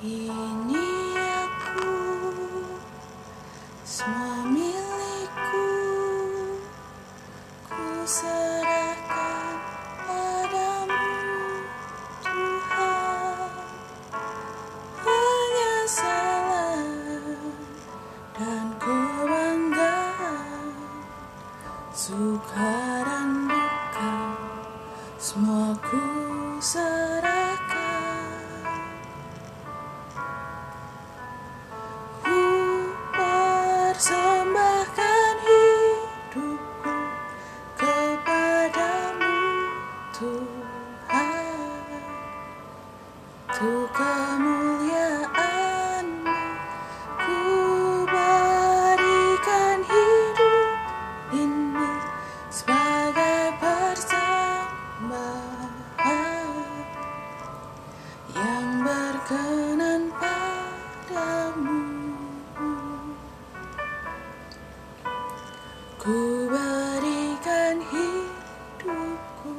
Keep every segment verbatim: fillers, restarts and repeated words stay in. Ini aku, semua milikku, ku serahkan padamu Tuhan. Penyesalan dan kebanggaan, suka dan duka, semua ku serahkan. Persembahkan hidupku kepadamu Tuhan, untuk kemuliaan-Mu ku berikan hidup ini sebagai persembahan yang berkenan padamu. Ku berikan hidupku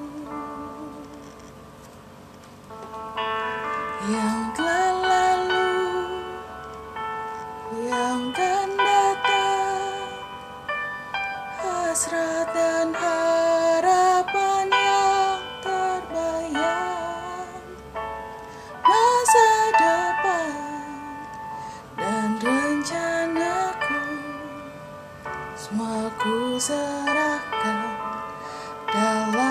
yang telah lalu, yang akan datang, hasrat dan harapan yang terbayang, masa depan dan rencanaku, semua ku serahkan dalam